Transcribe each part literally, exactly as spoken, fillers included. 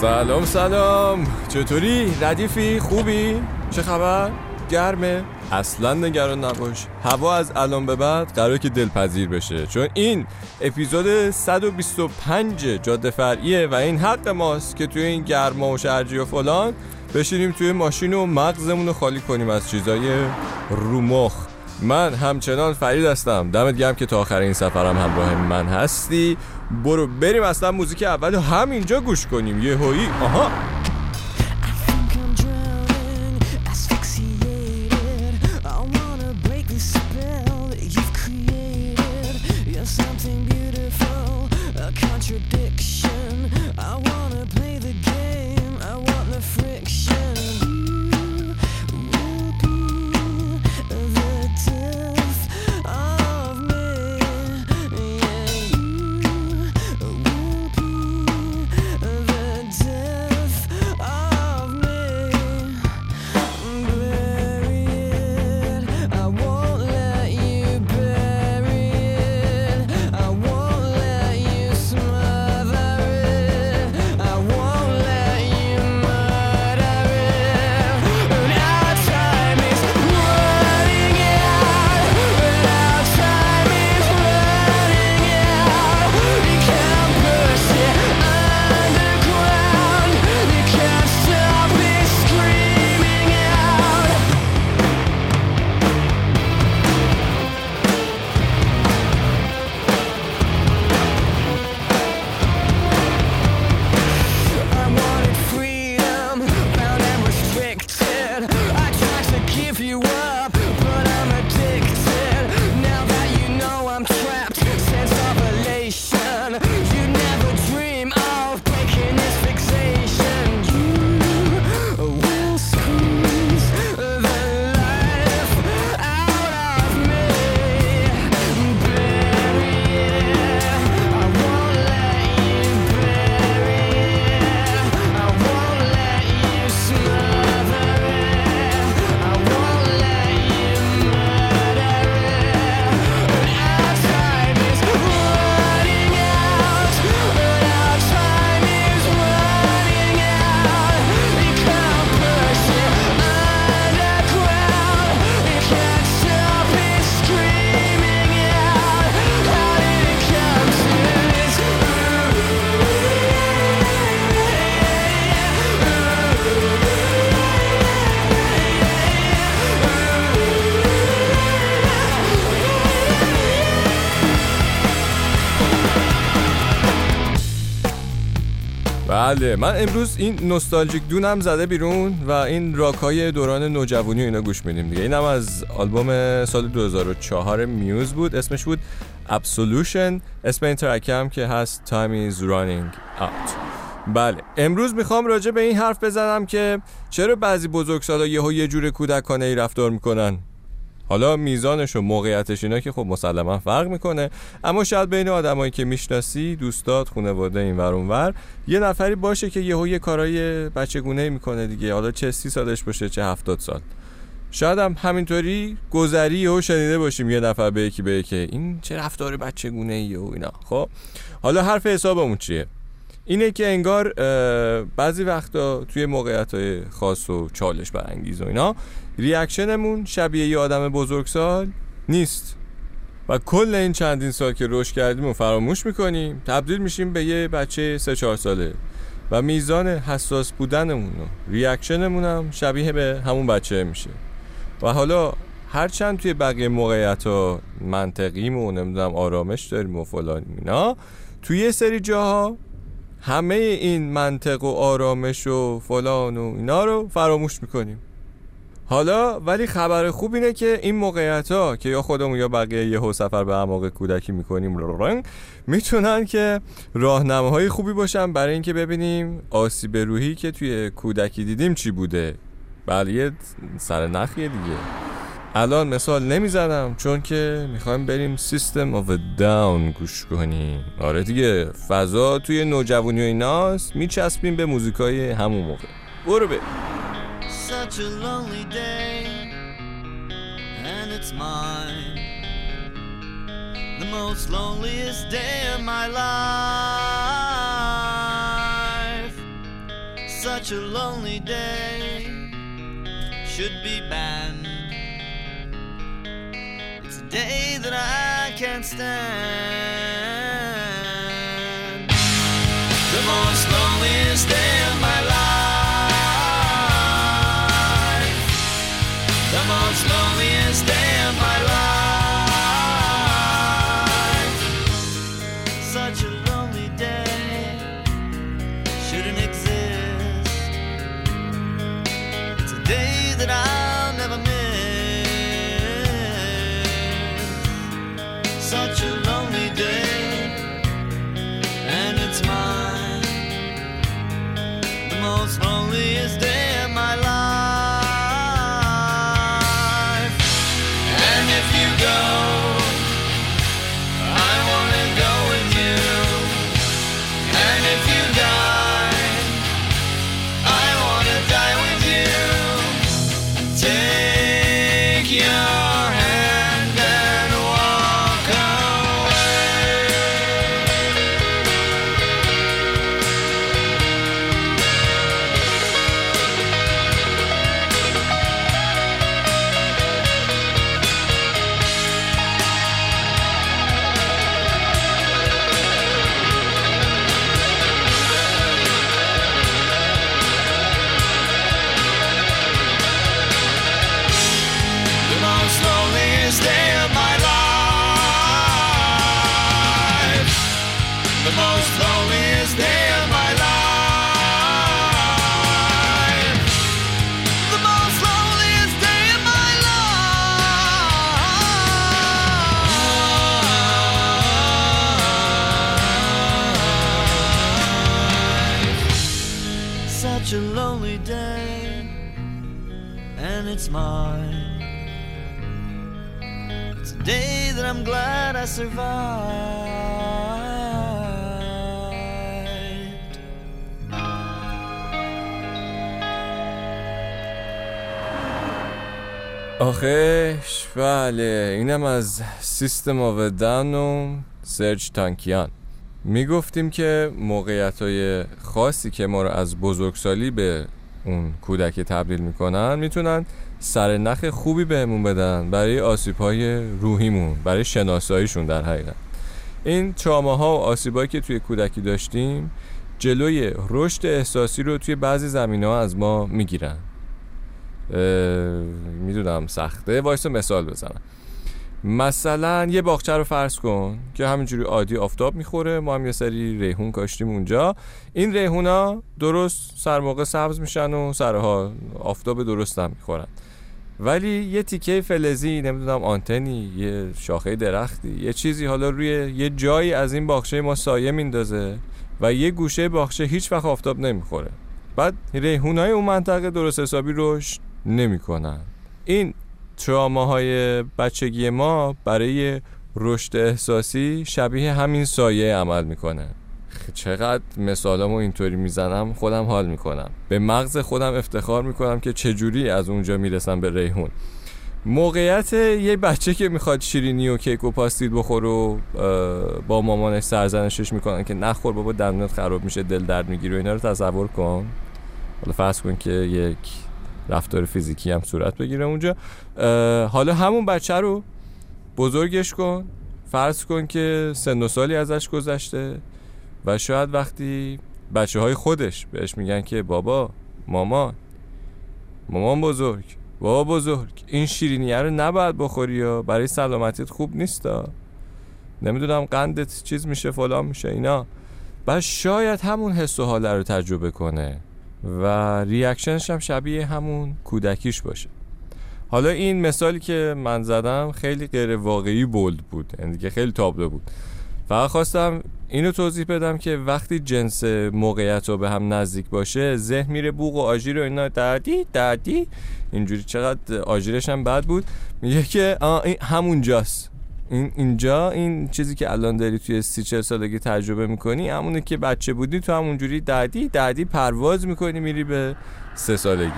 سلام سلام، چطوری؟ ردیفی؟ خوبی؟ چه خبر؟ گرمه؟ اصلا نگران نباش، هوا از الان به بعد قراره که دلپذیر بشه، چون این اپیزود صد و بیست و پنج جاده فرعیه و این حق ماست که توی این گرما و شرجی و فلان بشینیم توی ماشین و مغزمون رو خالی کنیم از چیزای رومخ. من همچنان فرید هستم، دمت گرم که تا آخر این سفرم همراه من هستی. برو بریم اصلا موزیک اول رو همینجا گوش کنیم. یه هایی آها بله، من امروز این نوستالژیک دونم زده بیرون و این راک‌های دوران نوجوانی اینا گوش میدیم دیگه. اینم از آلبوم سال دو هزار و چهار میوز بود، اسمش بود Absolution، اسم این ترکم که هست Time is Running Out. بله، امروز میخوام راجع به این حرف بزنم که چرا بعضی بزرگسالا یهو یه جور کودکانه ای رفتار میکنن. حالا میزانش و موقعیتش اینا که خب مسلما فرق میکنه، اما شاید بین آدمایی که میشناسی، دوستات، خانواده، اینور اونور یه نفری باشه که یهو یه کارای بچگونه‌ای میکنه دیگه. حالا چه سی سالش باشه چه هفتاد سال، شاید هم همینطوری گذری یهو شنیده باشیم یه نفر به یکی بگه که این چه رفتار بچگونه‌ایه و اینا. خب حالا حرف حسابمون چیه؟ اینه که انگار بعضی وقتا توی موقعیت‌های خاص و چالش برانگیز و اینا ریاکشنمون شبیه یه آدم بزرگسال نیست و کل این چندین سال که رشد کردیم و فراموش میکنیم، تبدیل میشیم به یه بچه سه چهار ساله و میزان حساس بودنمون و ریاکشنمون هم شبیه به همون بچه میشه. و حالا هرچند توی بقیه موقعیت‌ها منطقیم و نمیدونم آرامش داریم و فلان اینا، توی یه سری جاها همه این منطق و آرامش و فلان و اینا رو فراموش میکنیم. حالا ولی خبر خوب اینه که این موقعیت ها که یا خودمون یا بقیه یهو سفر به اعماق کودکی میکنیم میتونن که راهنماهای خوبی باشن برای اینکه ببینیم آسیب روحی که توی کودکی دیدیم چی بوده. بله، یه سرنخیه دیگه. الان مثال نمیزنم چون که میخوایم بریم System of a Down گوش کنیم. آره دیگه، فضا توی نوجوانی و ایناست، میچسبیم به موزیکای همون موقع. برو بریم. Such a lonely day, and it's mine. The most loneliest day of my life. such a lonely day should be banned. It's a day that I can't stand. The most loneliest day of my life. The most loneliest day of my life. Such a lonely day shouldn't exist. It's a day that I'll never miss. Such a lonely day, and it's mine. The most loneliest day of my life. And if you go, I wanna go with you. And if you die, I wanna die with you. Take your hand and walk away. The most loneliest day of my life. The most loneliest day of my life. The most loneliest day of my life. Such a lonely day, and it's mine. It's a day that I'm glad I survived. آخش بله، اینم از System of a Down و سرج تانکیان. میگفتیم که موقعیت‌های خاصی که ما رو از بزرگسالی به اون کودکی تبدیل میکنن میتونن سرنخ خوبی بهمون بدن برای آسیب‌های روحیمون، برای شناساییشون. در حقیقت این تروماها و آسیبایی که توی کودکی داشتیم جلوی رشد احساسی رو توی بعضی زمینه‌ها از ما میگیرن. میدونم سخته، وایسا مثال بزنم. مثلا یه باغچه رو فرض کن که همینجوری عادی آفتاب میخوره، ما هم یه سری ریحون کاشتیم اونجا. این ریحونا درست سر موقع سبز میشن و سرها آفتاب درست هم میخورن، ولی یه تیکه فلزی، نمیدونم آنتنی، یه شاخه درختی، یه چیزی حالا روی یه جایی از این باغچه ما سایه میندازه و یه گوشه باغچه هیچ وقت آفتاب نمیخوره. بعد ریحونای اون منطقه درست حسابی رشد نمیکنن. این تروماهای بچگی ما برای رشد احساسی شبیه همین سایه عمل میکنه. چقدر مثالامو اینطوری میزنم خودم حال میکنم، به مغز خودم افتخار میکنم که چجوری از اونجا میرسم به ریحون. موقعیت یه بچه که میخواد شیرینی و کیک و پاستیل بخور و با مامانش سرزنشش میکنن که نخور بابا، دندونت خراب میشه، دل درد میگیره و اینا رو تصور کن. حالا فرض کن که یک رفتار فیزیکی هم صورت بگیره اونجا. حالا همون بچه رو بزرگش کن، فرض کن که سن و سالی ازش گذشته و شاید وقتی بچه های خودش بهش میگن که بابا، مامان، مامان بزرگ، بابا بزرگ، این شیرینیه رو نباید بخوری یا برای سلامتیت خوب نیستا، نمیدونم قندت چیز میشه، فلان میشه، اینا. بعد شاید همون حس و حال رو تجربه کنه و ریاکشنش هم شبیه همون کودکیش باشه. حالا این مثالی که من زدم خیلی غیر واقعی بولد بود، یعنی که خیلی تابلو بود. فقط خواستم اینو توضیح بدم که وقتی جنس موقعیت رو به هم نزدیک باشه، ذهن میره بوق و آژیر و اینا، دادی دادی اینجوری. چقدر آژیرش هم بد بود، میگه که این همونجاست، این اینجا، این چیزی که الان داری توی سی چهل سالگی تجربه میکنی همونه که بچه بودی تو همونجوری دادی دادی پرواز میکنی میری به سه سالگی.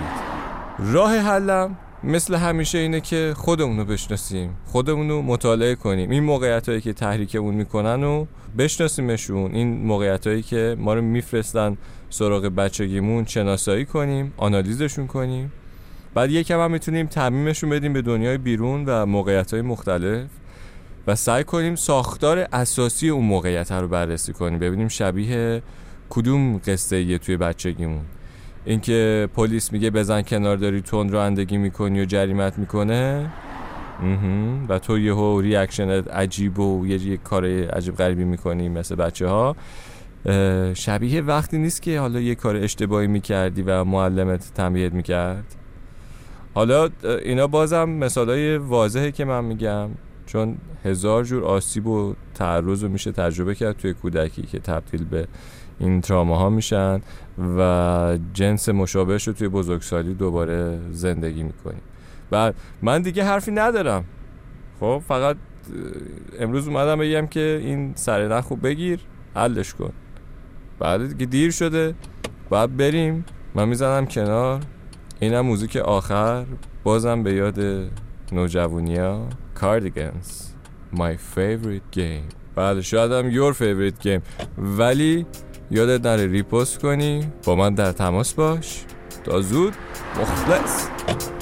راه حلم مثل همیشه اینه که خودمونو بشناسیم، خودمونو مطالعه کنیم، این موقعیتایی که تحریکمون میکنن و بشناسیمشون، این موقعیتایی که ما رو میفرستن سراغ بچگیمون شناسایی کنیم، آنالیزشون کنیم، بعد یکم هم میتونیم تعمیمشون بدیم به دنیای بیرون و موقعیت‌های مختلف و سعی کنیم ساختار اساسی اون موقعیت رو بررسی کنیم، ببینیم شبیه کدوم قصه‌ایه توی بچگیمون. اینکه پلیس میگه بزن کنار داری تند رانندگی میکنی و جریمت میکنه و تو یهو ریاکشنت عجیب و یه, یه کار عجیب غریبی میکنی مثل بچه‌ها، شبیه وقتی نیست که حالا یه کار اشتباهی میکردی و معلمت تنبیهت میکرد. حالا اینا بازم مثالای واضحه که من میگم، چون هزار جور آسیب و تعرض رو میشه تجربه کرد توی کودکی که تبدیل به این تروماها میشن و جنس مشابهش رو توی بزرگسالی دوباره زندگی میکنیم و من دیگه حرفی ندارم. خب فقط امروز اومدم بگم که این سرنخ خوب بگیر حلش کن، بعد دیگه دیر شده باید بریم، من میزنم کنار. اینم موزیک آخر، بازم به یاد نوجوانیا، Cardigans My Favorite Game. بعد شاید هم Your Favorite Game، ولی یادت نره ریپوست کنی، با من در تماس باش. تا زود، مخلص.